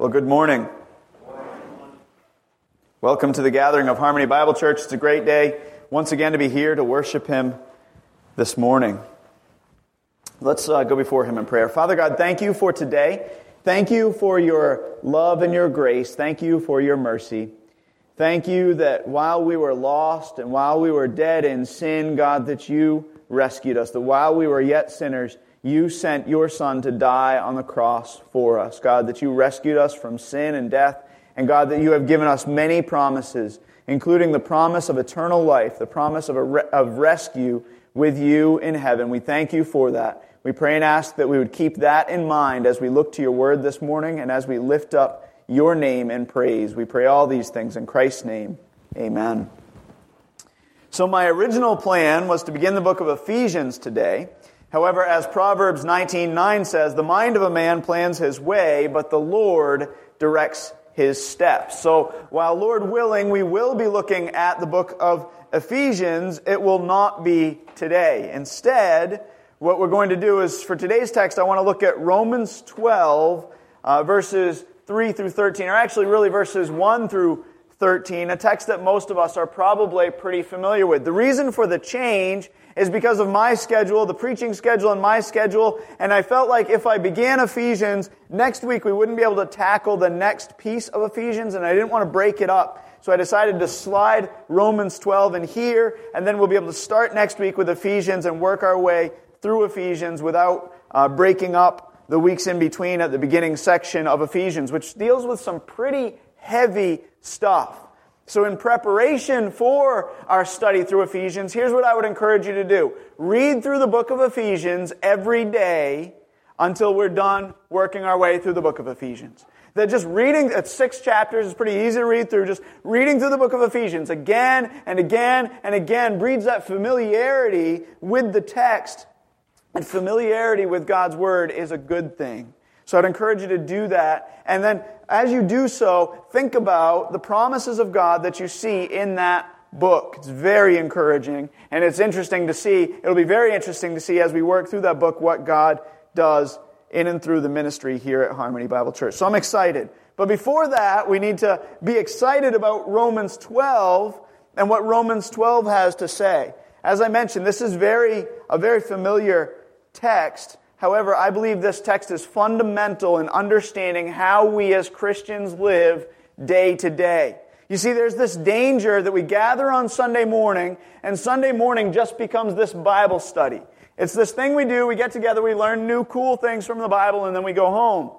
Well, good morning. Good morning. Welcome to the gathering of Harmony Bible Church. It's a great day once again to be here to worship Him this morning. Let's go before Him in prayer. Father God, thank You for today. Thank You for Your love and Your grace. Thank You for Your mercy. Thank You that while we were lost and while we were dead in sin, God, that You rescued us. That while we were yet sinners, You sent Your Son to die on the cross for us. God, that You rescued us from sin and death. And God, that You have given us many promises, including the promise of eternal life, the promise of rescue with You in heaven. We thank You for that. We pray and ask that we would keep that in mind as we look to Your Word this morning and as we lift up Your name in praise. We pray all these things in Christ's name. Amen. So my original plan was to begin the book of Ephesians today. However, as Proverbs 19:9 says, the mind of a man plans his way, but the Lord directs his steps. So while, Lord willing, we will be looking at the book of Ephesians, it will not be today. Instead, what we're going to do is, for today's text, I want to look at Romans 12, verses 3 through 13, or actually really verses 1 through 13, a text that most of us are probably pretty familiar with. The reason for the change is because of my schedule, the preaching schedule and my schedule, and I felt like if I began Ephesians next week, we wouldn't be able to tackle the next piece of Ephesians, and I didn't want to break it up. So I decided to slide Romans 12 in here, and then we'll be able to start next week with Ephesians and work our way through Ephesians without breaking up the weeks in between at the beginning section of Ephesians, which deals with some pretty heavy stuff. So in preparation for our study through Ephesians, here's what I would encourage you to do. Read through the book of Ephesians every day until we're done working our way through the book of Ephesians. That just reading, it's 6 chapters, it's pretty easy to read through. Just reading through the book of Ephesians again and again and again breeds that familiarity with the text. And familiarity with God's Word is a good thing. So I'd encourage you to do that. And then as you do so, think about the promises of God that you see in that book. It's very encouraging. And it's interesting to see, it'll be very interesting to see as we work through that book what God does in and through the ministry here at Harmony Bible Church. So I'm excited. But before that, we need to be excited about Romans 12 and what Romans 12 has to say. As I mentioned, this is a very familiar text. However, I believe this text is fundamental in understanding how we as Christians live day to day. You see, there's this danger that we gather on Sunday morning, and Sunday morning just becomes this Bible study. It's this thing we do, we get together, we learn new cool things from the Bible, and then we go home.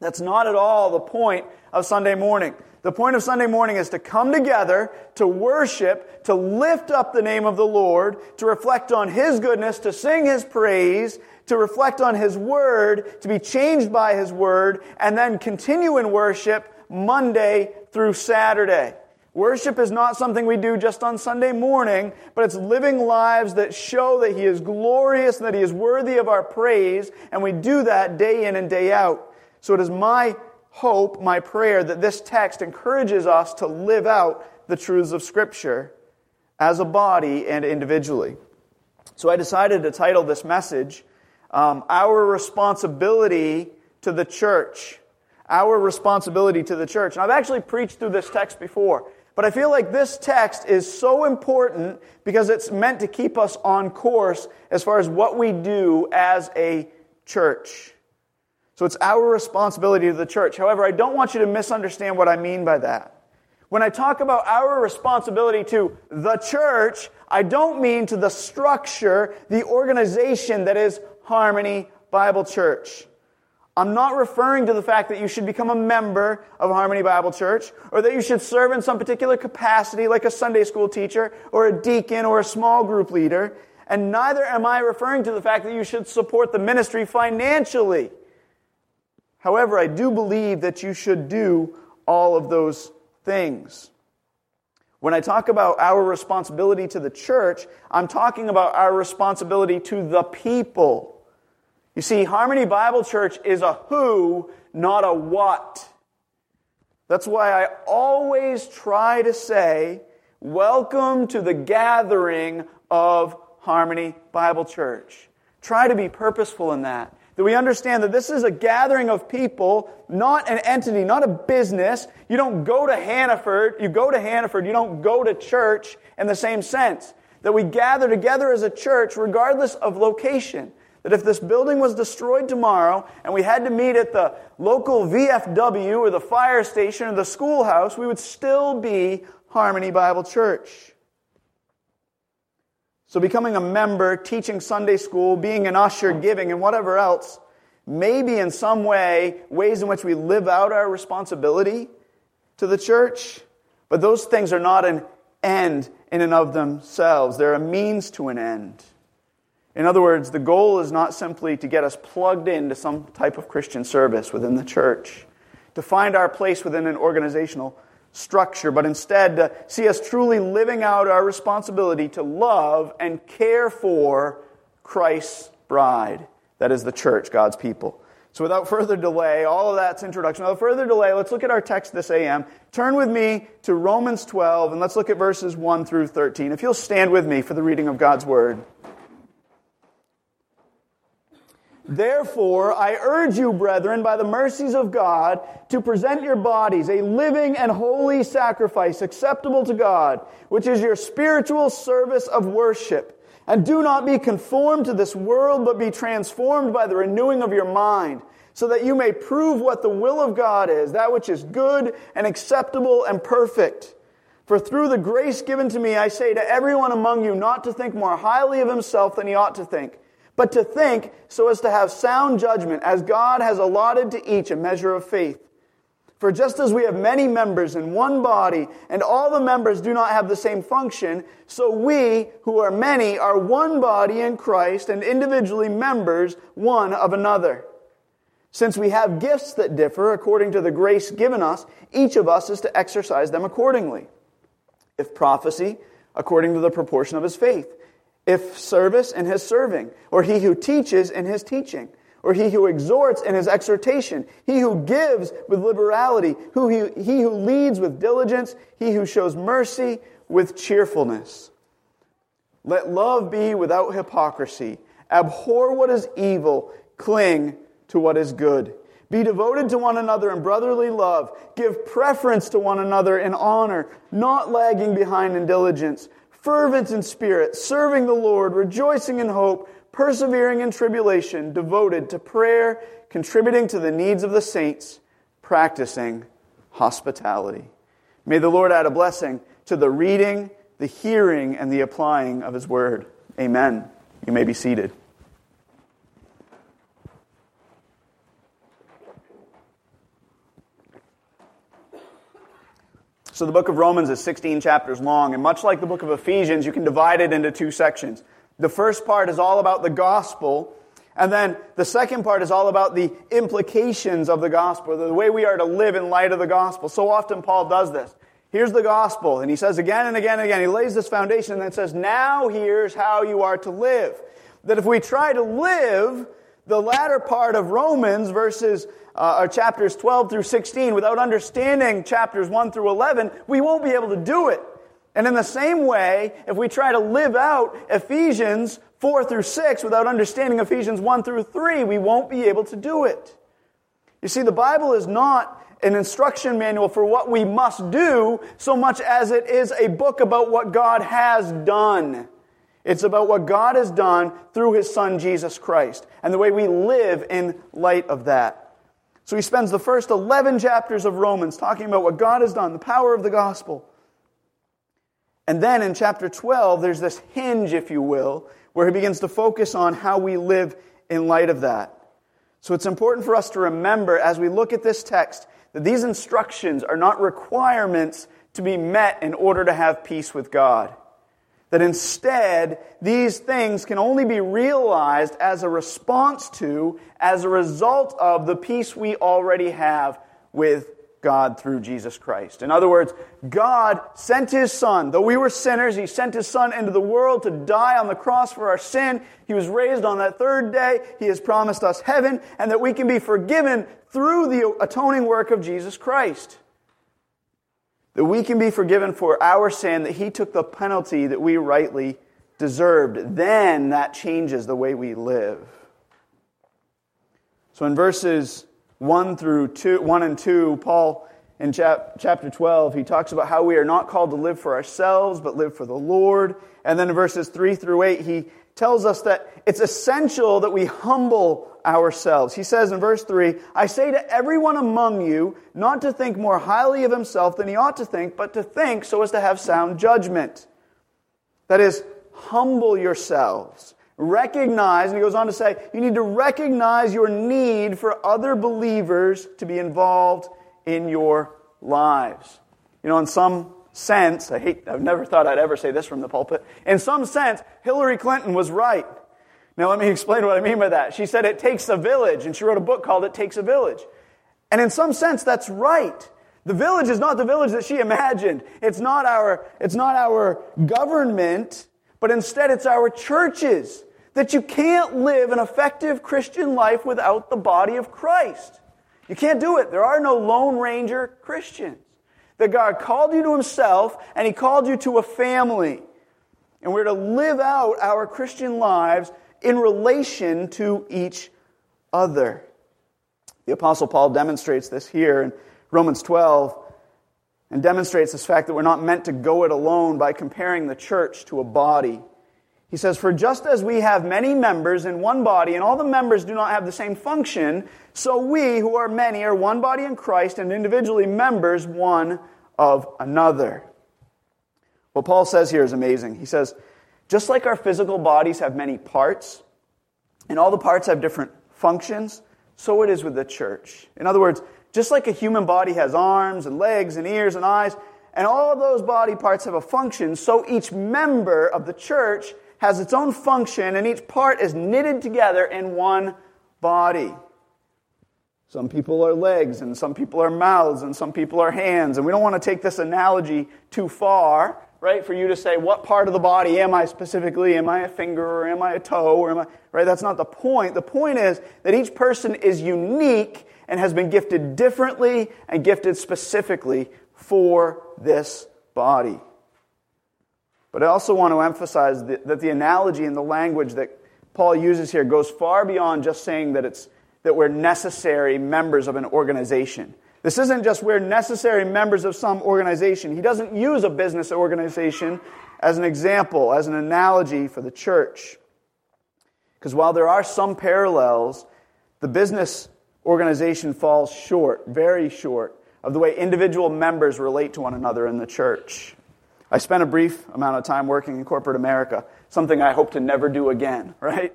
That's not at all the point of Sunday morning. The point of Sunday morning is to come together, to worship, to lift up the name of the Lord, to reflect on His goodness, to sing His praise, to reflect on His Word, to be changed by His Word, and then continue in worship Monday through Saturday. Worship is not something we do just on Sunday morning, but it's living lives that show that He is glorious and that He is worthy of our praise, and we do that day in and day out. So it is my hope, my prayer, that this text encourages us to live out the truths of Scripture as a body and individually. So I decided to title this message, Our Responsibility to the Church. Our responsibility to the church. And I've actually preached through this text before, but I feel like this text is so important because it's meant to keep us on course as far as what we do as a church. So it's our responsibility to the church. However, I don't want you to misunderstand what I mean by that. When I talk about our responsibility to the church, I don't mean to the structure, the organization that is Harmony Bible Church. I'm not referring to the fact that you should become a member of Harmony Bible Church, or that you should serve in some particular capacity like a Sunday school teacher, or a deacon, or a small group leader. And neither am I referring to the fact that you should support the ministry financially. However, I do believe that you should do all of those things. When I talk about our responsibility to the church, I'm talking about our responsibility to the people. You see, Harmony Bible Church is a who, not a what. That's why I always try to say, welcome to the gathering of Harmony Bible Church. Try to be purposeful in that. That we understand that this is a gathering of people, not an entity, not a business. You don't go to Hannaford. You go to Hannaford. You don't go to church in the same sense. That we gather together as a church regardless of location. That if this building was destroyed tomorrow and we had to meet at the local VFW or the fire station or the schoolhouse, we would still be Harmony Bible Church. So becoming a member, teaching Sunday school, being an usher, giving, and whatever else, maybe in some way, ways in which we live out our responsibility to the church. But those things are not an end in and of themselves. They're a means to an end. In other words, the goal is not simply to get us plugged into some type of Christian service within the church, to find our place within an organizational structure, but instead to see us truly living out our responsibility to love and care for Christ's bride, that is the church, God's people. So without further delay, all of that's introduction. Without further delay, let's look at our text this AM. Turn with me to Romans 12, and let's look at verses 1 through 13. If you'll stand with me for the reading of God's Word. Therefore, I urge you, brethren, by the mercies of God, to present your bodies a living and holy sacrifice acceptable to God, which is your spiritual service of worship. And do not be conformed to this world, but be transformed by the renewing of your mind, so that you may prove what the will of God is, that which is good and acceptable and perfect. For through the grace given to me, I say to everyone among you not to think more highly of himself than he ought to think, but to think so as to have sound judgment, as God has allotted to each a measure of faith. For just as we have many members in one body, and all the members do not have the same function, so we, who are many, are one body in Christ, and individually members one of another. Since we have gifts that differ according to the grace given us, each of us is to exercise them accordingly. If prophecy, according to the proportion of his faith. If service, in his serving, or he who teaches, in his teaching, or he who exhorts, in his exhortation, he who gives with liberality, he who leads with diligence, he who shows mercy with cheerfulness. Let love be without hypocrisy. Abhor what is evil, cling to what is good. Be devoted to one another in brotherly love. Give preference to one another in honor, not lagging behind in diligence. Fervent in spirit, serving the Lord, rejoicing in hope, persevering in tribulation, devoted to prayer, contributing to the needs of the saints, practicing hospitality. May the Lord add a blessing to the reading, the hearing, and the applying of His Word. Amen. You may be seated. So the book of Romans is 16 chapters long, and much like the book of Ephesians, you can divide it into two sections. The first part is all about the gospel, and then the second part is all about the implications of the gospel, the way we are to live in light of the gospel. So often Paul does this. Here's the gospel, and he says again and again and again, he lays this foundation and then says, now here's how you are to live. That if we try to live the latter part of Romans, chapters 12 through 16, without understanding chapters 1 through 11, we won't be able to do it. And in the same way, if we try to live out Ephesians 4 through 6 without understanding Ephesians 1 through 3, we won't be able to do it. You see, the Bible is not an instruction manual for what we must do so much as it is a book about what God has done. It's about what God has done through His Son, Jesus Christ, and the way we live in light of that. So he spends the first 11 chapters of Romans talking about what God has done, the power of the gospel. And then in chapter 12, there's this hinge, if you will, where he begins to focus on how we live in light of that. So it's important for us to remember as we look at this text that these instructions are not requirements to be met in order to have peace with God. That instead, these things can only be realized as a response to, as a result of the peace we already have with God through Jesus Christ. In other words, God sent His Son. Though we were sinners, He sent His Son into the world to die on the cross for our sin. He was raised on that third day. He has promised us heaven, and that we can be forgiven through the atoning work of Jesus Christ. That we can be forgiven for our sin, that He took the penalty that we rightly deserved. Then that changes the way we live. So in verses 1 and 2, Paul in chapter 12, he talks about how we are not called to live for ourselves, but live for the Lord. And then in verses 3 through 8, he tells us that it's essential that we humble ourselves. He says in verse 3, I say to everyone among you not to think more highly of himself than he ought to think, but to think so as to have sound judgment. That is, humble yourselves. Recognize, and he goes on to say, you need to recognize your need for other believers to be involved in your lives. You know, in some sense, I've never thought I'd ever say this from the pulpit. In some sense, Hillary Clinton was right. Now let me explain what I mean by that. She said it takes a village, and she wrote a book called It Takes a Village. And in some sense, that's right. The village is not the village that she imagined. It's not our government, but instead it's our churches. That you can't live an effective Christian life without the body of Christ. You can't do it. There are no Lone Ranger Christians. That God called you to Himself, and He called you to a family. And we're to live out our Christian lives in relation to each other. The Apostle Paul demonstrates this here in Romans 12, and demonstrates this fact that we're not meant to go it alone by comparing the church to a body. He says, for just as we have many members in one body, and all the members do not have the same function, so we who are many are one body in Christ, and individually members one of another. What Paul says here is amazing. He says, just like our physical bodies have many parts, and all the parts have different functions, so it is with the church. In other words, just like a human body has arms and legs and ears and eyes, and all of those body parts have a function, so each member of the church has its own function, and each part is knitted together in one body. Some people are legs, and some people are mouths, and some people are hands, and we don't want to take this analogy too far, right, for you to say, what part of the body am I specifically? Am I a finger, or am I a toe, or am I... Right, that's not the point. The point is that each person is unique and has been gifted differently and gifted specifically for this body. But I also want to emphasize that the analogy and the language that Paul uses here goes far beyond just saying that we're necessary members of an organization. This isn't just we're necessary members of some organization. He doesn't use a business organization as an example, as an analogy for the church. Because while there are some parallels, the business organization falls short, very short, of the way individual members relate to one another in the church. I spent a brief amount of time working in corporate America, something I hope to never do again, right?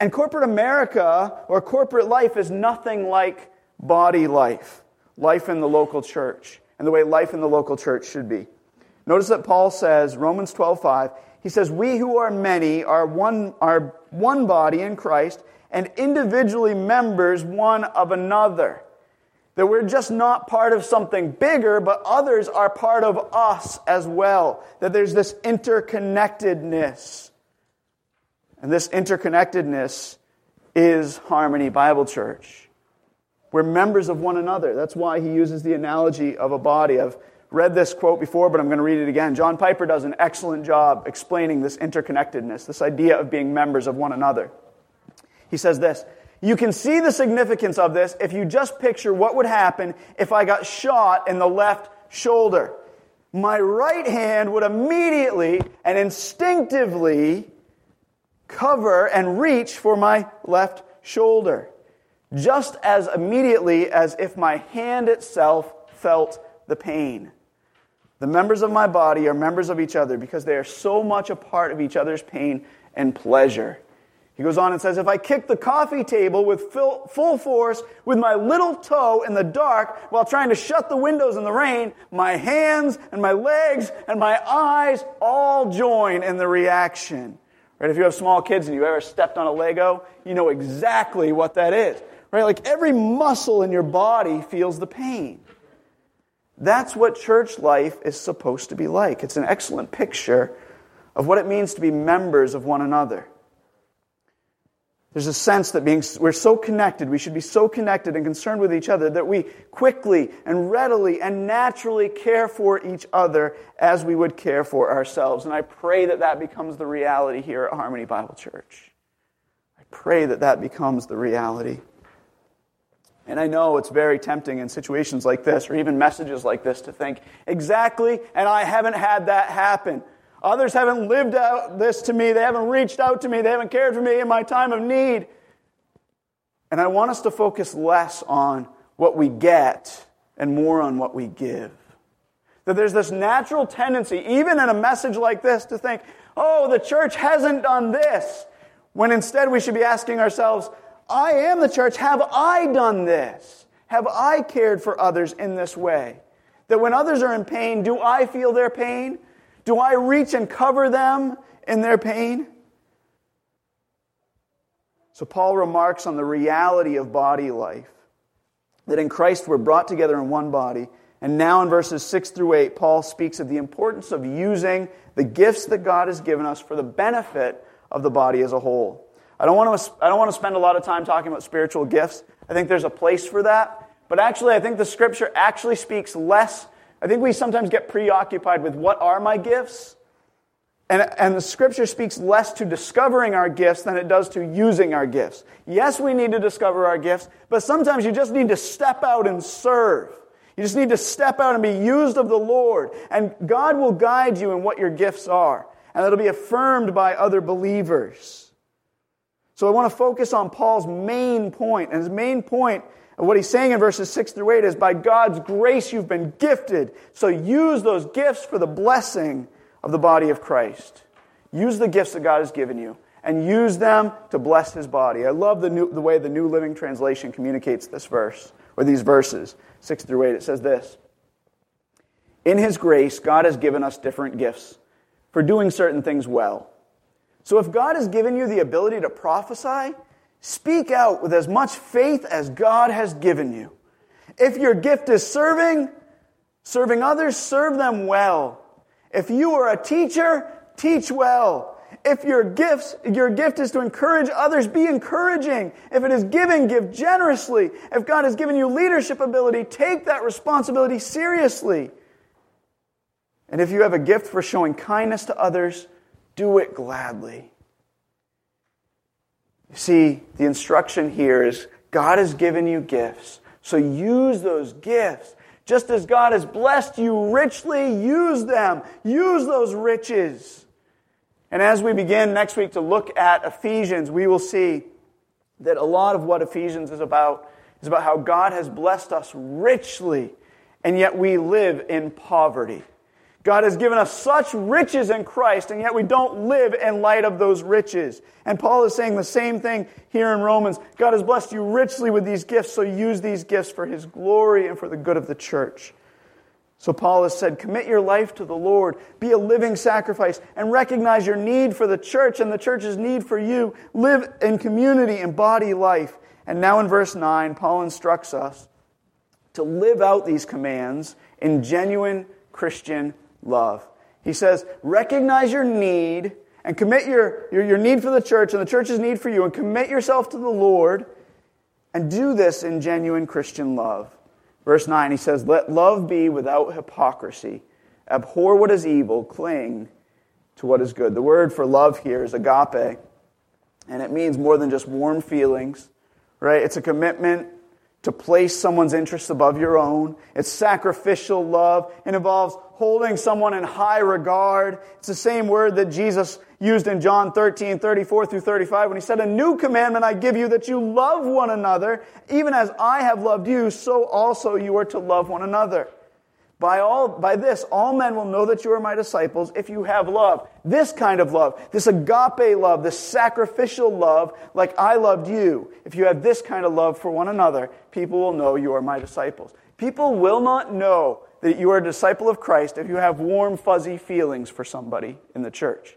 And corporate America, or corporate life, is nothing like body life, life in the local church, and the way life in the local church should be. Notice that Paul says, Romans 12:5, he says, we who are many are one body in Christ, and individually members one of another. That we're just not part of something bigger, but others are part of us as well. That there's this interconnectedness. And this interconnectedness is Harmony Bible Church. We're members of one another. That's why he uses the analogy of a body. I've read this quote before, but I'm going to read it again. John Piper does an excellent job explaining this interconnectedness, this idea of being members of one another. He says this, you can see the significance of this if you just picture what would happen if I got shot in the left shoulder. My right hand would immediately and instinctively cover and reach for my left shoulder, just as immediately as if my hand itself felt the pain. The members of my body are members of each other because they are so much a part of each other's pain and pleasure. He goes on and says, if I kick the coffee table with full force with my little toe in the dark while trying to shut the windows in the rain, my hands and my legs and my eyes all join in the reaction. Right? If you have small kids and you ever stepped on a Lego, you know exactly what that is. Right? Like every muscle in your body feels the pain. That's what church life is supposed to be like. It's an excellent picture of what it means to be members of one another. There's a sense that we're so connected, we should be so connected and concerned with each other that we quickly and readily and naturally care for each other as we would care for ourselves. And I pray that that becomes the reality here at Harmony Bible Church. I pray that that becomes the reality. And I know it's very tempting in situations like this, or even messages like this, to think, exactly, and I haven't had that happen. Others haven't lived out this to me. They haven't reached out to me. They haven't cared for me in my time of need. And I want us to focus less on what we get and more on what we give. That there's this natural tendency, even in a message like this, to think, oh, the church hasn't done this. When instead we should be asking ourselves, I am the church. Have I done this? Have I cared for others in this way? That when others are in pain, do I feel their pain? Do I reach and cover them in their pain? So Paul remarks on the reality of body life, that in Christ we're brought together in one body. And now in verses 6 through 8, Paul speaks of the importance of using the gifts that God has given us for the benefit of the body as a whole. I don't want to spend a lot of time talking about spiritual gifts. I think there's a place for that. But actually, I think the Scripture actually speaks less. I think we sometimes get preoccupied with what are my gifts. And the Scripture speaks less to discovering our gifts than it does to using our gifts. Yes, we need to discover our gifts, but sometimes you just need to step out and serve. You just need to step out and be used of the Lord. And God will guide you in what your gifts are. And that'll be affirmed by other believers. So I want to focus on Paul's main point. And his main point of what he's saying in verses 6 through 8 is, by God's grace you've been gifted. So use those gifts for the blessing of the body of Christ. Use the gifts that God has given you. And use them to bless His body. I love the way the New Living Translation communicates this verse, or these verses, 6 through 8. It says this: in His grace, God has given us different gifts for doing certain things well. So if God has given you the ability to prophesy, speak out with as much faith as God has given you. If your gift is serving others, serve them well. If you are a teacher, teach well. If your gift is to encourage others, be encouraging. If it is giving, give generously. If God has given you leadership ability, take that responsibility seriously. And if you have a gift for showing kindness to others, do it gladly. You see, the instruction here is, God has given you gifts, so use those gifts. Just as God has blessed you richly, use them. Use those riches. And as we begin next week to look at Ephesians, we will see that a lot of what Ephesians is about how God has blessed us richly, and yet we live in poverty. God has given us such riches in Christ, and yet we don't live in light of those riches. And Paul is saying the same thing here in Romans. God has blessed you richly with these gifts, so use these gifts for His glory and for the good of the church. So Paul has said, commit your life to the Lord, be a living sacrifice, and recognize your need for the church and the church's need for you. Live in community and body life. And now in verse 9, Paul instructs us to live out these commands in genuine Christian love. He says, recognize your need and commit your need for the church and the church's need for you, and commit yourself to the Lord, and do this in genuine Christian love. Verse 9, he says, let love be without hypocrisy. Abhor what is evil, cling to what is good. The word for love here is agape, and it means more than just warm feelings, right? It's a commitment to place someone's interests above your own. It's sacrificial love. It involves holding someone in high regard. It's the same word that Jesus used in John 13, 34 through 35, when He said, a new commandment I give you, that you love one another, even as I have loved you, so also you are to love one another. By this, all men will know that you are my disciples, if you have love. This kind of love, this agape love, this sacrificial love, like I loved you. If you have this kind of love for one another, people will know you are my disciples. People will not know that you are a disciple of Christ if you have warm, fuzzy feelings for somebody in the church.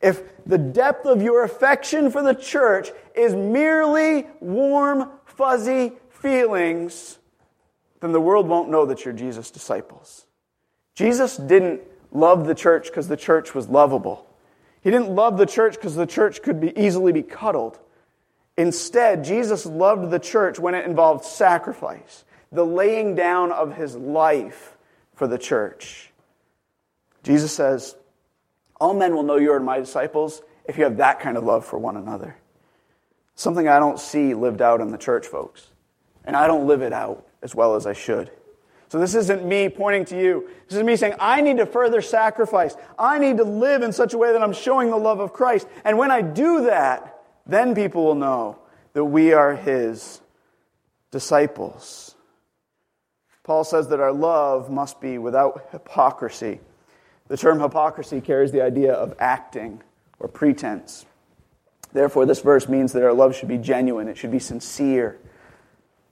If the depth of your affection for the church is merely warm, fuzzy feelings, then the world won't know that you're Jesus' disciples. Jesus didn't love the church because the church was lovable. He didn't love the church because the church could easily be cuddled. Instead, Jesus loved the church when it involved sacrifice, the laying down of His life for the church. Jesus says, all men will know you are my disciples if you have that kind of love for one another. Something I don't see lived out in the church, folks. and I don't live it out as well as I should. So this isn't me pointing to you. This is me saying, I need to further sacrifice. I need to live in such a way that I'm showing the love of Christ. And when I do that, then people will know that we are His disciples. Paul says that our love must be without hypocrisy. The term hypocrisy carries the idea of acting or pretense. Therefore, this verse means that our love should be genuine. It should be sincere.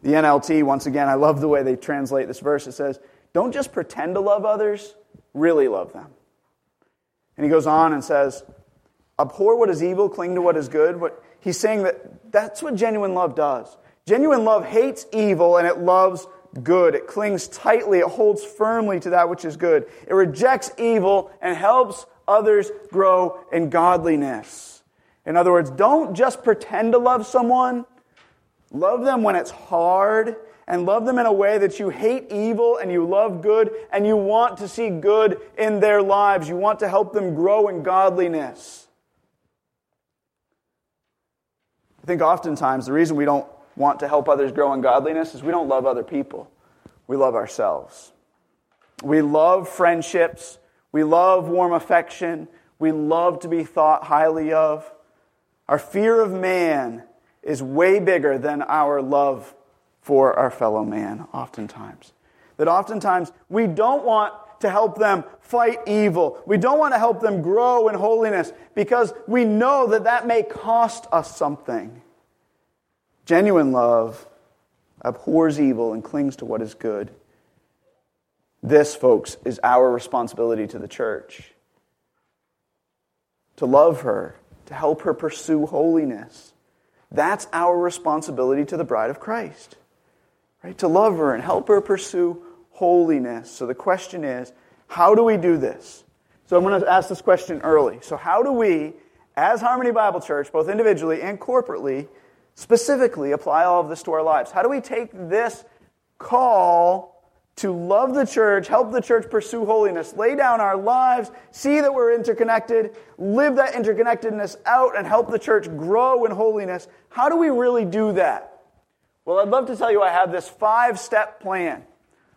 The NLT, once again, I love the way they translate this verse. It says, don't just pretend to love others, really love them. And he goes on and says, abhor what is evil, cling to what is good. He's saying that that's what genuine love does. Genuine love hates evil and it loves good. It clings tightly, it holds firmly to that which is good. It rejects evil and helps others grow in godliness. In other words, don't just pretend to love someone. Love them when it's hard, and love them in a way that you hate evil and you love good, and you want to see good in their lives. You want to help them grow in godliness. I think oftentimes the reason we don't want to help others grow in godliness is we don't love other people. We love ourselves. We love friendships. We love warm affection. We love to be thought highly of. Our fear of man is way bigger than our love for our fellow man, oftentimes. That oftentimes we don't want to help them fight evil. We don't want to help them grow in holiness because we know that that may cost us something. Genuine love abhors evil and clings to what is good. This, folks, is our responsibility to the church. To love her, to help her pursue holiness. That's our responsibility to the bride of Christ, right? To love her and help her pursue holiness. So the question is, how do we do this? So I'm going to ask this question early. So how do we, as Harmony Bible Church, both individually and corporately, specifically apply all of this to our lives? How do we take this call to love the church, help the church pursue holiness, lay down our lives, see that we're interconnected, live that interconnectedness out, and help the church grow in holiness? How do we really do that? Well, I'd love to tell you I have this 5-step plan.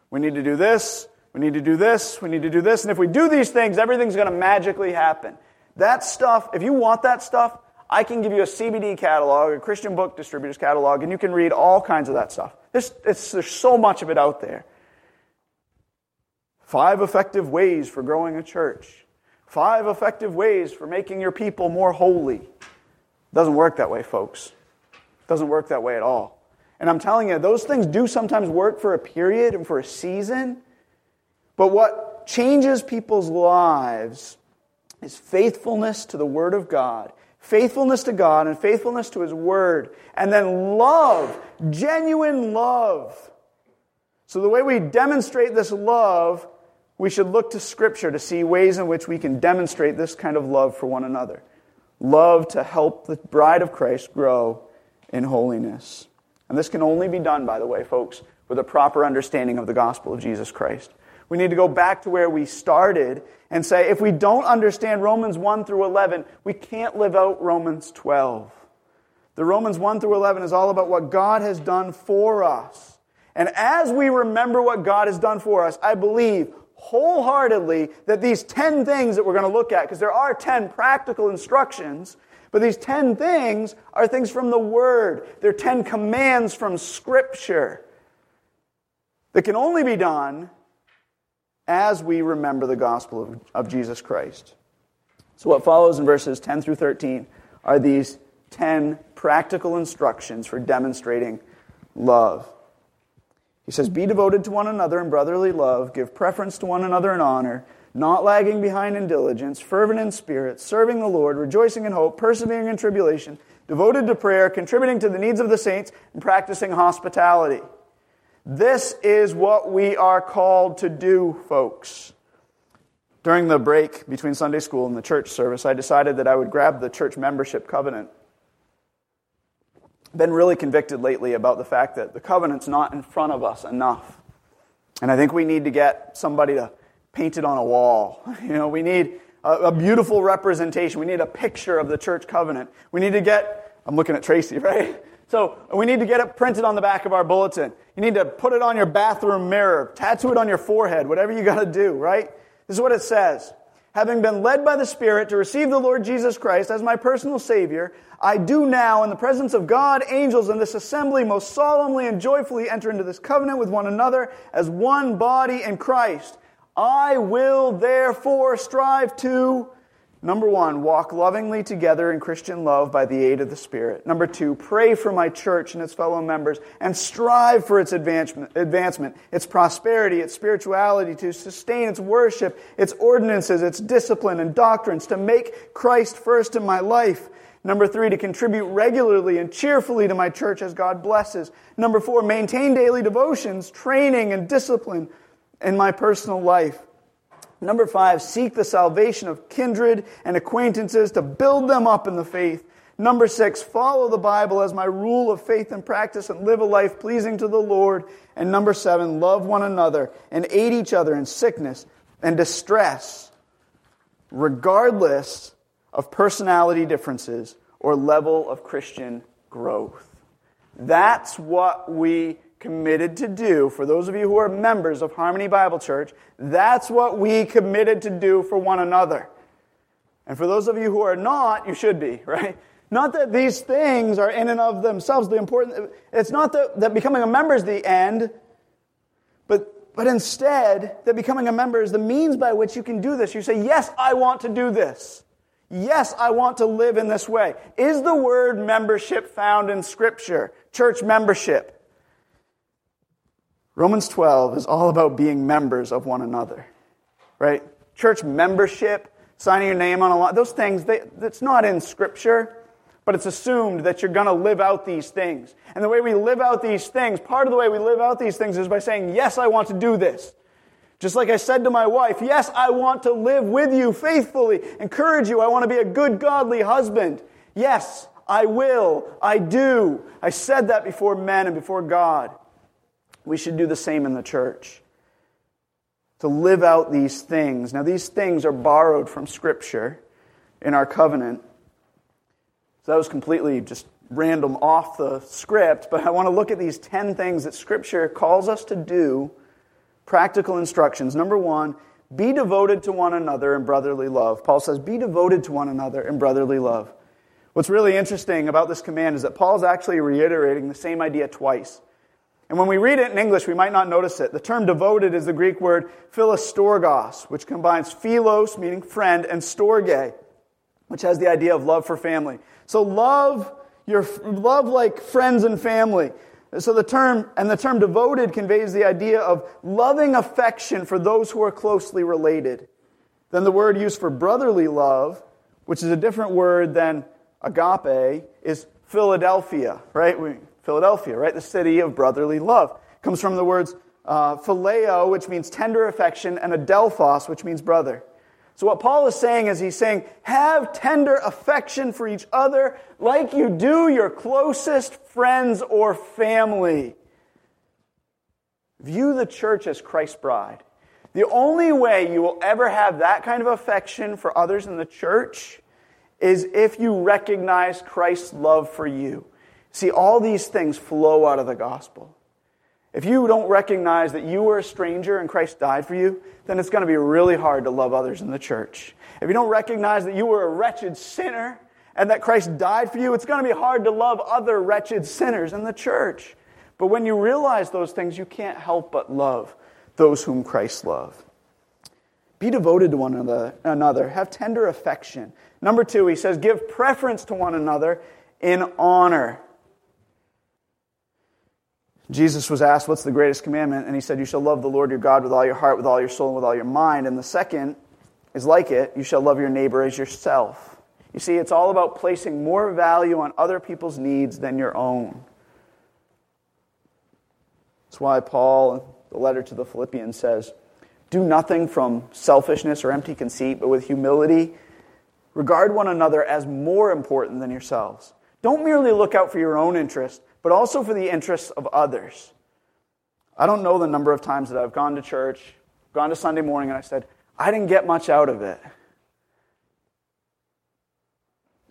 We need to do this, we need to do this, we need to do this, and if we do these things, everything's going to magically happen. That stuff, if you want that stuff, I can give you a CBD catalog, a Christian book distributor's catalog, and you can read all kinds of that stuff. There's so much of it out there. 5 effective ways for growing a church. 5 effective ways for making your people more holy. It doesn't work that way, folks. It doesn't work that way at all. And I'm telling you, those things do sometimes work for a period and for a season. But what changes people's lives is faithfulness to the Word of God. Faithfulness to God and faithfulness to His Word. And then love, genuine love. So the way we demonstrate this love, we should look to Scripture to see ways in which we can demonstrate this kind of love for one another. Love to help the bride of Christ grow in holiness. And this can only be done, by the way, folks, with a proper understanding of the gospel of Jesus Christ. We need to go back to where we started and say, if we don't understand Romans 1 through 11, we can't live out Romans 12. The Romans 1 through 11 is all about what God has done for us. And as we remember what God has done for us, I believe wholeheartedly that these 10 things that we're going to look at, because there are 10 practical instructions, but these 10 things are things from the Word. They're 10 commands from Scripture that can only be done as we remember the gospel of Jesus Christ. So what follows in verses 10 through 13 are these 10 practical instructions for demonstrating love. He says, be devoted to one another in brotherly love, give preference to one another in honor, not lagging behind in diligence, fervent in spirit, serving the Lord, rejoicing in hope, persevering in tribulation, devoted to prayer, contributing to the needs of the saints, and practicing hospitality. This is what we are called to do, folks. During the break between Sunday school and the church service, I decided that I would grab the church membership covenant. Been really convicted lately about the fact that the covenant's not in front of us enough. And I think we need to get somebody to paint it on a wall. You know, we need a beautiful representation. We need a picture of the church covenant. We need to get, I'm looking at Tracy, right? So we need to get it printed on the back of our bulletin. You need to put it on your bathroom mirror, tattoo it on your forehead, whatever you got to do, right? This is what it says. Having been led by the Spirit to receive the Lord Jesus Christ as my personal Savior, I do now, in the presence of God, angels, and this assembly, most solemnly and joyfully enter into this covenant with one another as one body in Christ. I will therefore strive to, number one, walk lovingly together in Christian love by the aid of the Spirit. Number two, pray for my church and its fellow members and strive for its advancement, its prosperity, its spirituality, to sustain its worship, its ordinances, its discipline and doctrines, to make Christ first in my life. Number three, to contribute regularly and cheerfully to my church as God blesses. Number four, maintain daily devotions, training, and discipline in my personal life. Number five, seek the salvation of kindred and acquaintances to build them up in the faith. Number six, follow the Bible as my rule of faith and practice and live a life pleasing to the Lord. And number seven, love one another and aid each other in sickness and distress, regardless of personality differences or level of Christian growth. That's what we committed to do. For those of you who are members of Harmony Bible Church, that's what we committed to do for one another. And for those of you who are not, you should be, right? Not that these things are in and of themselves the important. It's not that becoming a member is the end, but instead that becoming a member is the means by which you can do this. You say, yes, I want to do this. Yes, I want to live in this way. Is the word membership found in Scripture? Church membership. Romans 12 is all about being members of one another, right? Church membership, signing your name on a lot, those things, it's not in Scripture, but it's assumed that you're going to live out these things. And the way we live out these things, part of the way we live out these things is by saying, yes, I want to do this. Just like I said to my wife, yes, I want to live with you faithfully, encourage you, I want to be a good, godly husband. Yes, I will, I do. I said that before men and before God. We should do the same in the church, to live out these things. Now, these things are borrowed from Scripture in our covenant. So that was completely just random off the script, but I want to look at these 10 things that Scripture calls us to do, practical instructions. Number one, be devoted to one another in brotherly love. Paul says, be devoted to one another in brotherly love. What's really interesting about this command is that Paul's actually reiterating the same idea twice. And when we read it in English, we might not notice it. The term devoted is the Greek word philostorgos, which combines philos, meaning friend, and storge, which has the idea of love for family. So love like friends and family. So the term devoted conveys the idea of loving affection for those who are closely related. Then the word used for brotherly love, which is a different word than agape, is Philadelphia, right? Philadelphia, right? The city of brotherly love. Comes from the words phileo, which means tender affection, and adelphos, which means brother. So what Paul is saying is he's saying, have tender affection for each other like you do your closest friends or family. View the church as Christ's bride. The only way you will ever have that kind of affection for others in the church is if you recognize Christ's love for you. See, all these things flow out of the gospel. If you don't recognize that you were a stranger and Christ died for you, then it's going to be really hard to love others in the church. If you don't recognize that you were a wretched sinner and that Christ died for you, it's going to be hard to love other wretched sinners in the church. But when you realize those things, you can't help but love those whom Christ loved. Be devoted to one another. Have tender affection. Number two, he says, give preference to one another in honor. Jesus was asked, what's the greatest commandment? And he said, you shall love the Lord your God with all your heart, with all your soul, and with all your mind. And the second is like it, you shall love your neighbor as yourself. You see, it's all about placing more value on other people's needs than your own. That's why Paul, in the letter to the Philippians, says, do nothing from selfishness or empty conceit, but with humility, regard one another as more important than yourselves. Don't merely look out for your own interest, but also for the interests of others. I don't know the number of times that I've gone to church, gone to Sunday morning, and I said, I didn't get much out of it.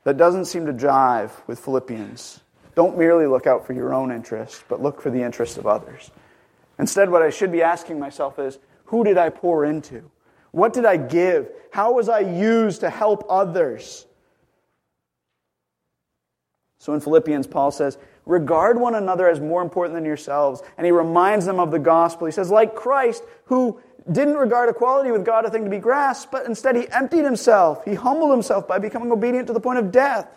That doesn't seem to jive with Philippians. Don't merely look out for your own interests, but look for the interests of others. Instead, what I should be asking myself is, who did I pour into? What did I give? How was I used to help others? So in Philippians, Paul says, regard one another as more important than yourselves. And he reminds them of the gospel. He says, like Christ, who didn't regard equality with God a thing to be grasped, but instead he emptied himself. He humbled himself by becoming obedient to the point of death.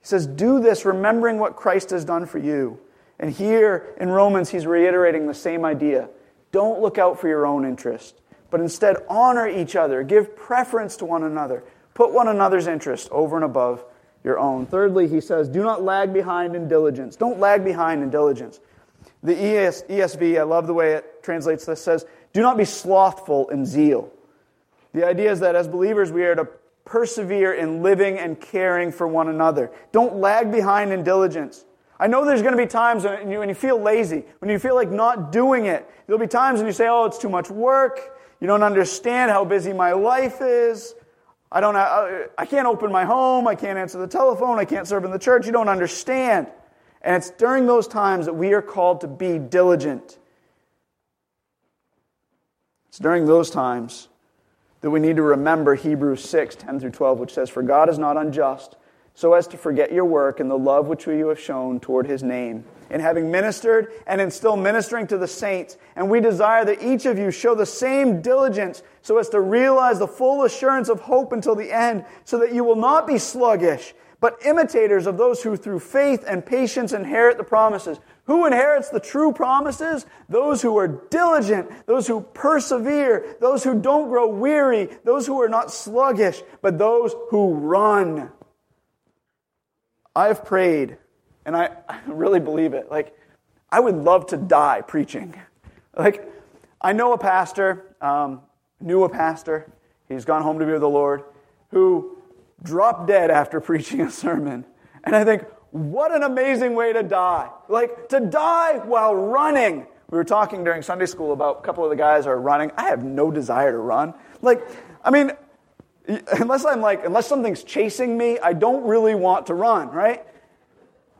He says, do this remembering what Christ has done for you. And here in Romans, he's reiterating the same idea. Don't look out for your own interest, but instead honor each other. Give preference to one another. Put one another's interest over and above your own. Thirdly, he says, do not lag behind in diligence. Don't lag behind in diligence. The ESV, I love the way it translates this, says, do not be slothful in zeal. The idea is that as believers, we are to persevere in living and caring for one another. Don't lag behind in diligence. I know there's going to be times when you feel lazy, when you feel like not doing it. There'll be times when you say, oh, it's too much work. You don't understand how busy my life is. I can't open my home, I can't answer the telephone, I can't serve in the church, you don't understand. And it's during those times that we are called to be diligent. It's during those times that we need to remember Hebrews 6, 10 through 12, which says, for God is not unjust, so as to forget your work and the love which you have shown toward His name, in having ministered and in still ministering to the saints. And we desire that each of you show the same diligence so as to realize the full assurance of hope until the end, so that you will not be sluggish, but imitators of those who through faith and patience inherit the promises. Who inherits the true promises? Those who are diligent, those who persevere, those who don't grow weary, those who are not sluggish, but those who run. I've prayed, and I really believe it. Like, I would love to die preaching. Like, I know a pastor, knew a pastor, he's gone home to be with the Lord, who dropped dead after preaching a sermon. And I think, what an amazing way to die. Like, to die while running. We were talking during Sunday school about a couple of the guys are running. I have no desire to run. Like, I mean, unless something's chasing me, I don't really want to run, right?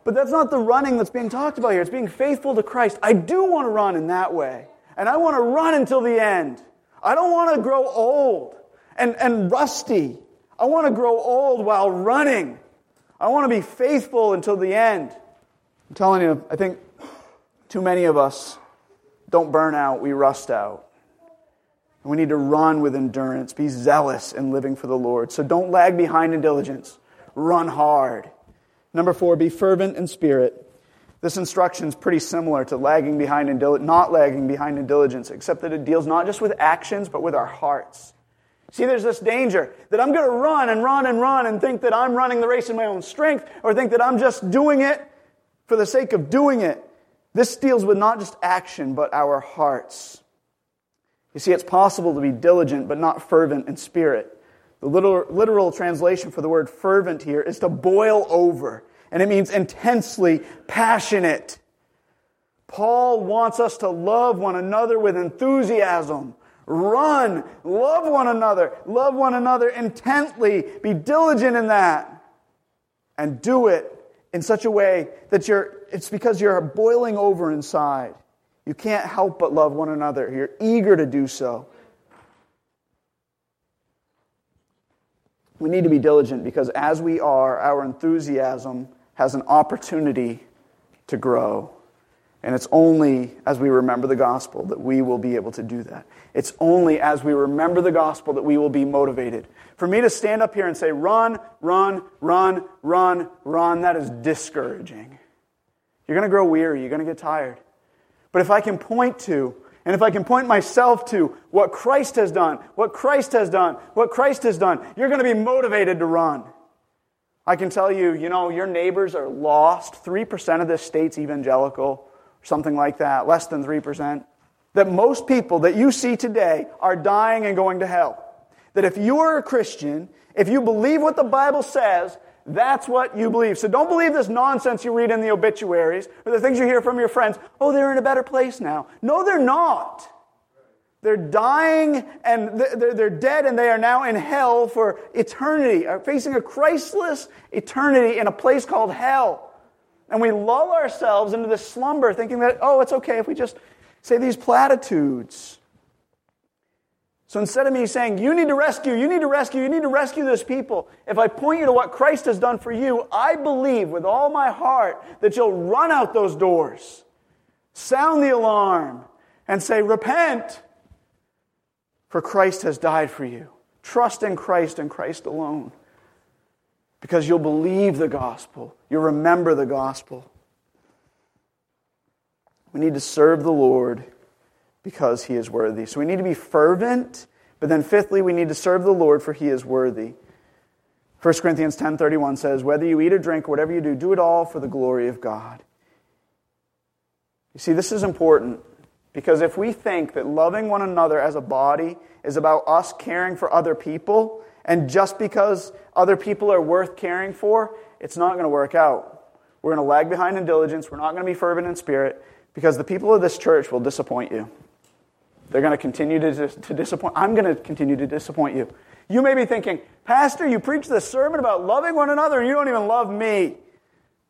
But that's not the running that's being talked about here. It's being faithful to Christ. I do want to run in that way. And I want to run until the end. I don't want to grow old and rusty. I want to grow old while running. I want to be faithful until the end. I'm telling you, I think too many of us don't burn out, we rust out. And we need to run with endurance, be zealous in living for the Lord. So don't lag behind in diligence. Run hard. Number 4, be fervent in spirit. This instruction is pretty similar to not lagging behind in diligence, except that it deals not just with actions, but with our hearts. See, there's this danger that I'm going to run and run and run and think that I'm running the race in my own strength, or think that I'm just doing it for the sake of doing it. This deals with not just action, but our hearts. You see, it's possible to be diligent, but not fervent in spirit. The literal translation for the word fervent here is to boil over, and it means intensely passionate. Paul wants us to love one another with enthusiasm. Run, love one another intently, be diligent in that, and do it in such a way that it's because you're boiling over inside. You can't help but love one another. You're eager to do so. We need to be diligent because as we are, our enthusiasm has an opportunity to grow. And it's only as we remember the gospel that we will be able to do that. It's only as we remember the gospel that we will be motivated. For me to stand up here and say, run, run, run, run, run, that is discouraging. You're going to grow weary. You're going to get tired. But if I can point to, and if I can point myself to what Christ has done, what Christ has done, what Christ has done, you're going to be motivated to run. I can tell you, your neighbors are lost. 3% of this state's evangelical, or something like that, less than 3%. That most people that you see today are dying and going to hell. That if you are a Christian, if you believe what the Bible says, that's what you believe. So don't believe this nonsense you read in the obituaries or the things you hear from your friends. Oh, they're in a better place now. No, they're not. They're dying and they're dead, and they are now in hell for eternity, facing a Christless eternity in a place called hell. And we lull ourselves into this slumber thinking that, oh, it's okay if we just say these platitudes. So instead of me saying, you need to rescue those people, if I point you to what Christ has done for you, I believe with all my heart that you'll run out those doors, sound the alarm, and say, repent, for Christ has died for you. Trust in Christ and Christ alone, because you'll believe the gospel. You'll remember the gospel. We need to serve the Lord because He is worthy. So we need to be fervent, but then fifthly, we need to serve the Lord for He is worthy. 1 Corinthians 10:31 says, whether you eat or drink, whatever you do, do it all for the glory of God. You see, this is important, because if we think that loving one another as a body is about us caring for other people, and just because other people are worth caring for, it's not going to work out. We're going to lag behind in diligence. We're not going to be fervent in spirit, because the people of this church will disappoint you. They're going to continue to disappoint. I'm going to continue to disappoint you. You may be thinking, Pastor, you preach this sermon about loving one another and you don't even love me.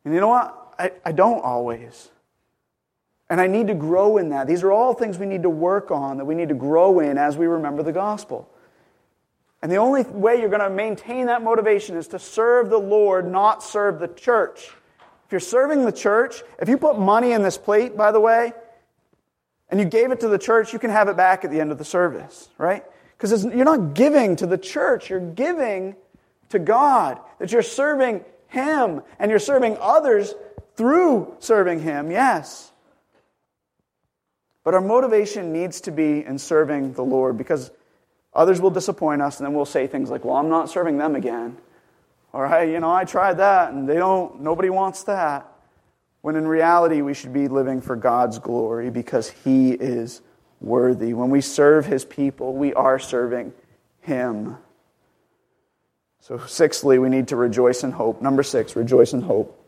And you know what? I don't always. And I need to grow in that. These are all things we need to work on, that we need to grow in as we remember the gospel. And the only way you're going to maintain that motivation is to serve the Lord, not serve the church. If you're serving the church, if you put money in this plate, by the way, and you gave it to the church, you can have it back at the end of the service, right? Because you're not giving to the church, you're giving to God. That you're serving Him, and you're serving others through serving Him, yes. But our motivation needs to be in serving the Lord, because others will disappoint us, and then we'll say things like, well, I'm not serving them again. Or, hey, I tried that, and nobody wants that. When in reality, we should be living for God's glory, because He is worthy. When we serve His people, we are serving Him. So sixthly, we need to rejoice in hope. Number 6, rejoice in hope.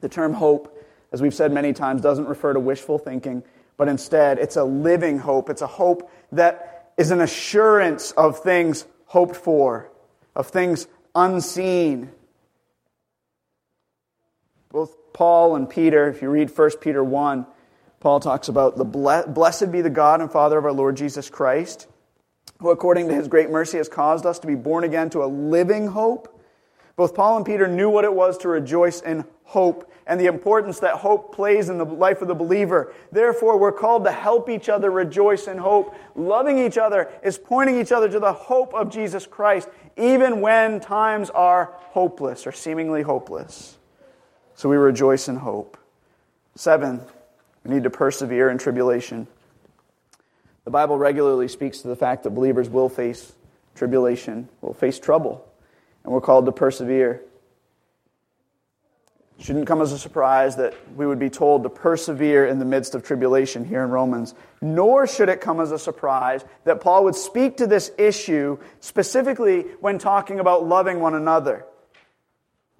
The term hope, as we've said many times, doesn't refer to wishful thinking, but instead, it's a living hope. It's a hope that is an assurance of things hoped for, of things unseen. Both Paul and Peter, if you read 1 Peter 1, Paul talks about, blessed be the God and Father of our Lord Jesus Christ, who according to His great mercy has caused us to be born again to a living hope. Both Paul and Peter knew what it was to rejoice in hope, and the importance that hope plays in the life of the believer. Therefore, we're called to help each other rejoice in hope. Loving each other is pointing each other to the hope of Jesus Christ, even when times are hopeless or seemingly hopeless. So we rejoice in hope. 7, we need to persevere in tribulation. The Bible regularly speaks to the fact that believers will face tribulation, will face trouble, and we're called to persevere. It shouldn't come as a surprise that we would be told to persevere in the midst of tribulation here in Romans. Nor should it come as a surprise that Paul would speak to this issue specifically when talking about loving one another.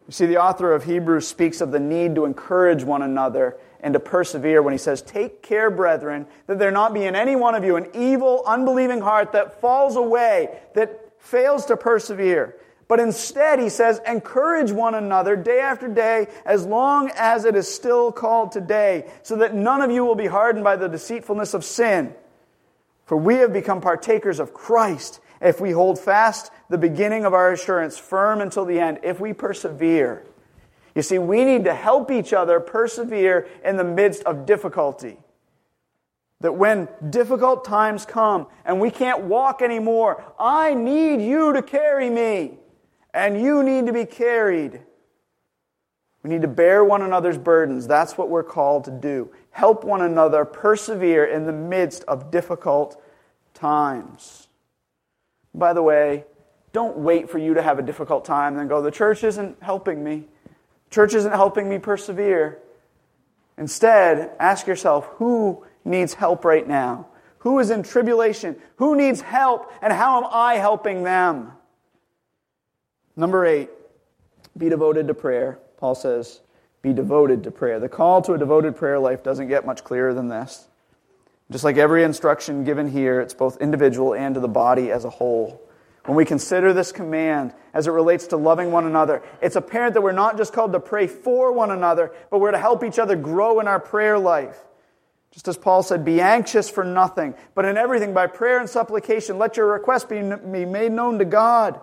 You see, the author of Hebrews speaks of the need to encourage one another and to persevere when he says, take care, brethren, that there not be in any one of you an evil, unbelieving heart that falls away, that fails to persevere. But instead, he says, encourage one another day after day, as long as it is still called today, so that none of you will be hardened by the deceitfulness of sin. For we have become partakers of Christ, if we hold fast the beginning of our assurance firm until the end, if we persevere. You see, we need to help each other persevere in the midst of difficulty. That when difficult times come and we can't walk anymore, I need you to carry me. And you need to be carried. We need to bear one another's burdens. That's what we're called to do. Help one another persevere in the midst of difficult times. By the way, don't wait for you to have a difficult time and then go, the church isn't helping me. Church isn't helping me persevere. Instead, ask yourself, who needs help right now? Who is in tribulation? Who needs help? And how am I helping them? Number 8, be devoted to prayer. Paul says, be devoted to prayer. The call to a devoted prayer life doesn't get much clearer than this. Just like every instruction given here, it's both individual and to the body as a whole. When we consider this command as it relates to loving one another, it's apparent that we're not just called to pray for one another, but we're to help each other grow in our prayer life. Just as Paul said, be anxious for nothing, but in everything by prayer and supplication, let your requests be made known to God.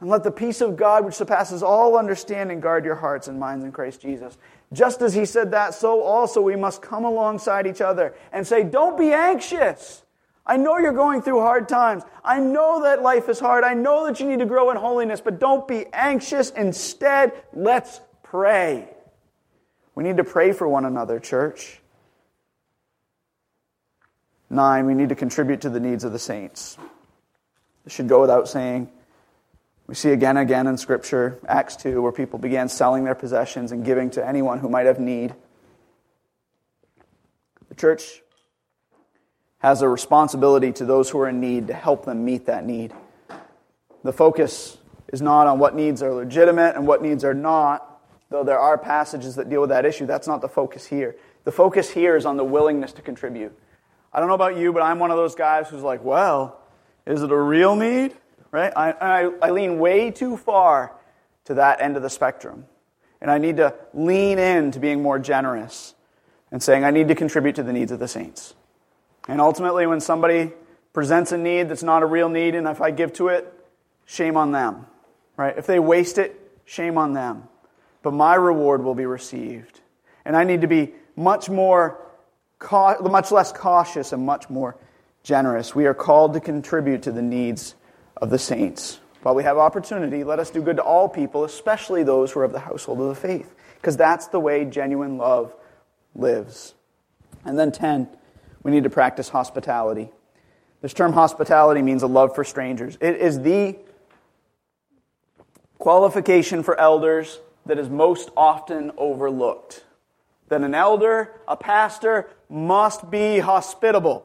And let the peace of God, which surpasses all understanding, guard your hearts and minds in Christ Jesus. Just as he said that, so also we must come alongside each other and say, don't be anxious. I know you're going through hard times. I know that life is hard. I know that you need to grow in holiness, but don't be anxious. Instead, let's pray. We need to pray for one another, church. 9, we need to contribute to the needs of the saints. This should go without saying. We see again and again in Scripture, Acts 2, where people began selling their possessions and giving to anyone who might have need. The church has a responsibility to those who are in need to help them meet that need. The focus is not on what needs are legitimate and what needs are not, though there are passages that deal with that issue. That's not the focus here. The focus here is on the willingness to contribute. I don't know about you, but I'm one of those guys who's like, well, is it a real need? Right? I lean way too far to that end of the spectrum. And I need to lean in to being more generous and saying I need to contribute to the needs of the saints. And ultimately, when somebody presents a need that's not a real need, and if I give to it, shame on them. Right? If they waste it, shame on them. But my reward will be received. And I need to be much less cautious and much more generous. We are called to contribute to the needs of the saints. While we have opportunity, let us do good to all people, especially those who are of the household of the faith, because that's the way genuine love lives. And then 10, we need to practice hospitality. This term hospitality means a love for strangers. It is the qualification for elders that is most often overlooked. That an elder, a pastor, must be hospitable.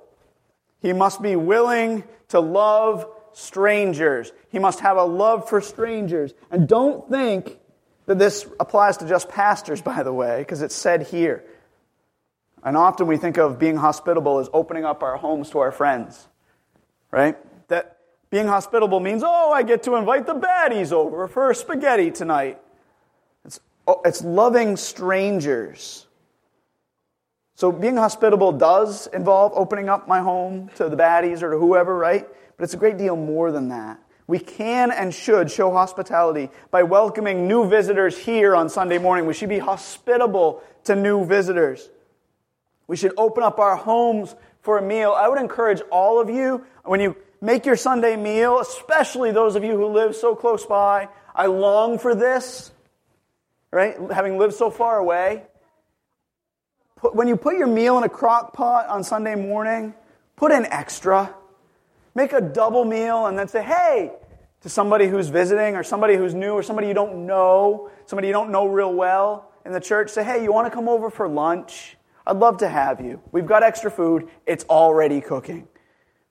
He must be willing to love strangers. He must have a love for strangers. And don't think that this applies to just pastors, by the way, because it's said here. And often we think of being hospitable as opening up our homes to our friends, right? That being hospitable means, oh, I get to invite the baddies over for spaghetti tonight. It's loving strangers. So being hospitable does involve opening up my home to the baddies or to whoever, right? But it's a great deal more than that. We can and should show hospitality by welcoming new visitors here on Sunday morning. We should be hospitable to new visitors. We should open up our homes for a meal. I would encourage all of you, when you make your Sunday meal, especially those of you who live so close by, I long for this, right? Having lived so far away. When you put your meal in a crock pot on Sunday morning, put in extra. Make a double meal and then say, hey, to somebody who's visiting or somebody who's new or somebody you don't know real well in the church, say, hey, you want to come over for lunch? I'd love to have you. We've got extra food. It's already cooking.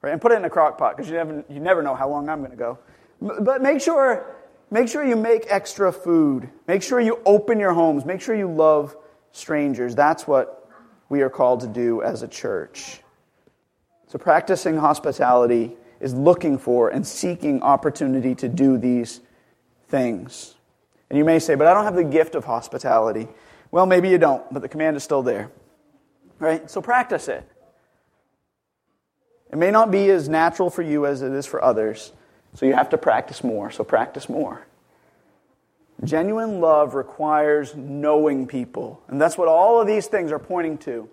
Right? And put it in a crock pot because you never know how long I'm going to go. But make sure you make extra food. Make sure you open your homes. Make sure you love strangers. That's what we are called to do as a church. So practicing hospitality is looking for and seeking opportunity to do these things. And you may say, but I don't have the gift of hospitality. Well, maybe you don't, but the command is still there. Right? So practice it. It may not be as natural for you as it is for others, so you have to practice more. So practice more. Genuine love requires knowing people. And that's what all of these things are pointing to.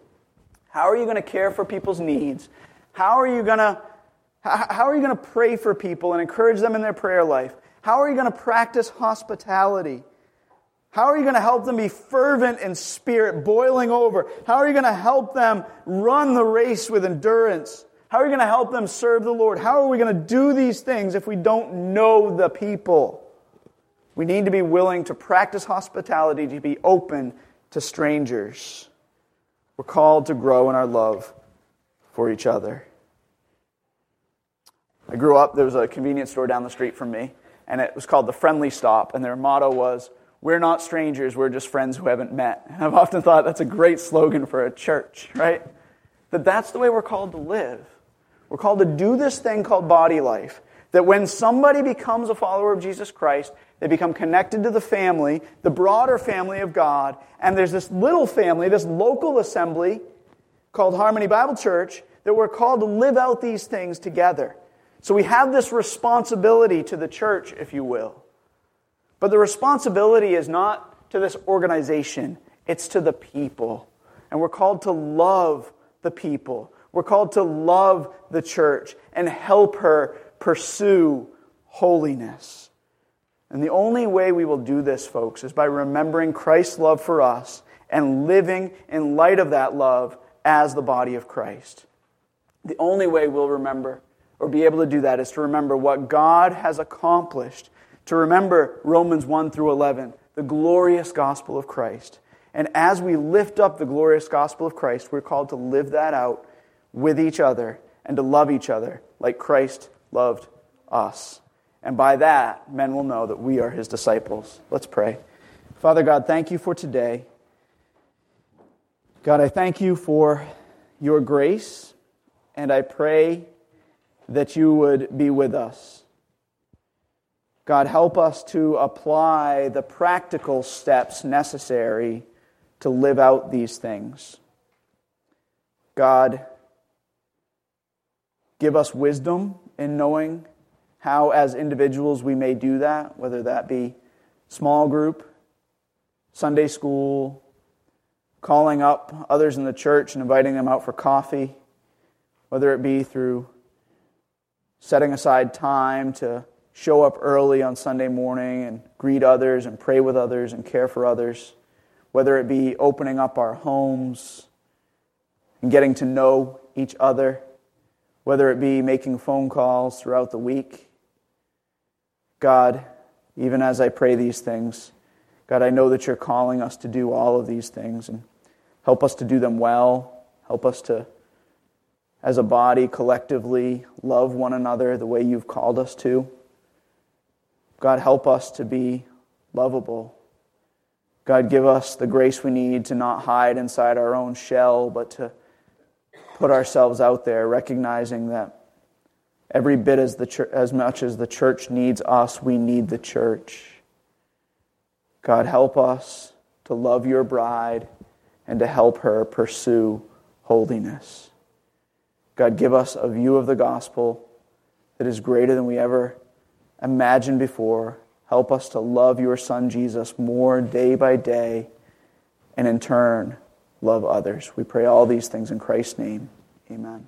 How are you going to care for people's needs? How are you going to pray for people and encourage them in their prayer life? How are you going to practice hospitality? How are you going to help them be fervent in spirit, boiling over? How are you going to help them run the race with endurance? How are you going to help them serve the Lord? How are we going to do these things if we don't know the people? We need to be willing to practice hospitality, to be open to strangers. We're called to grow in our love for each other. I grew up, there was a convenience store down the street from me, and it was called the Friendly Stop, and their motto was, we're not strangers, we're just friends who haven't met. And I've often thought that's a great slogan for a church, right? that that's the way we're called to live. We're called to do this thing called body life. That when somebody becomes a follower of Jesus Christ, they become connected to the family, the broader family of God, and there's this little family, this local assembly called Harmony Bible Church, that we're called to live out these things together. So we have this responsibility to the church, if you will. But the responsibility is not to this organization. It's to the people. And we're called to love the people. We're called to love the church and help her pursue holiness. And the only way we will do this, folks, is by remembering Christ's love for us and living in light of that love as the body of Christ. The only way we'll remember or be able to do that is to remember what God has accomplished, to remember Romans 1 through 11, the glorious gospel of Christ. And as we lift up the glorious gospel of Christ, we're called to live that out with each other and to love each other like Christ loved us. And by that, men will know that we are His disciples. Let's pray. Father God, thank You for today. God, I thank You for Your grace, and I pray that You would be with us. God, help us to apply the practical steps necessary to live out these things. God, give us wisdom in knowing how as individuals we may do that, whether that be small group, Sunday school, calling up others in the church and inviting them out for coffee, whether it be through setting aside time to show up early on Sunday morning and greet others and pray with others and care for others, whether it be opening up our homes and getting to know each other, whether it be making phone calls throughout the week. God, even as I pray these things, God, I know that You're calling us to do all of these things, and help us to do them well. Help us to, as a body, collectively love one another the way You've called us to. God, help us to be lovable. God, give us the grace we need to not hide inside our own shell, but to put ourselves out there, recognizing that every bit as much as the church needs us, we need the church. God, help us to love Your bride and to help her pursue holiness. God, give us a view of the gospel that is greater than we ever imagined before. Help us to love Your Son Jesus more day by day, and in turn, love others. We pray all these things in Christ's name. Amen.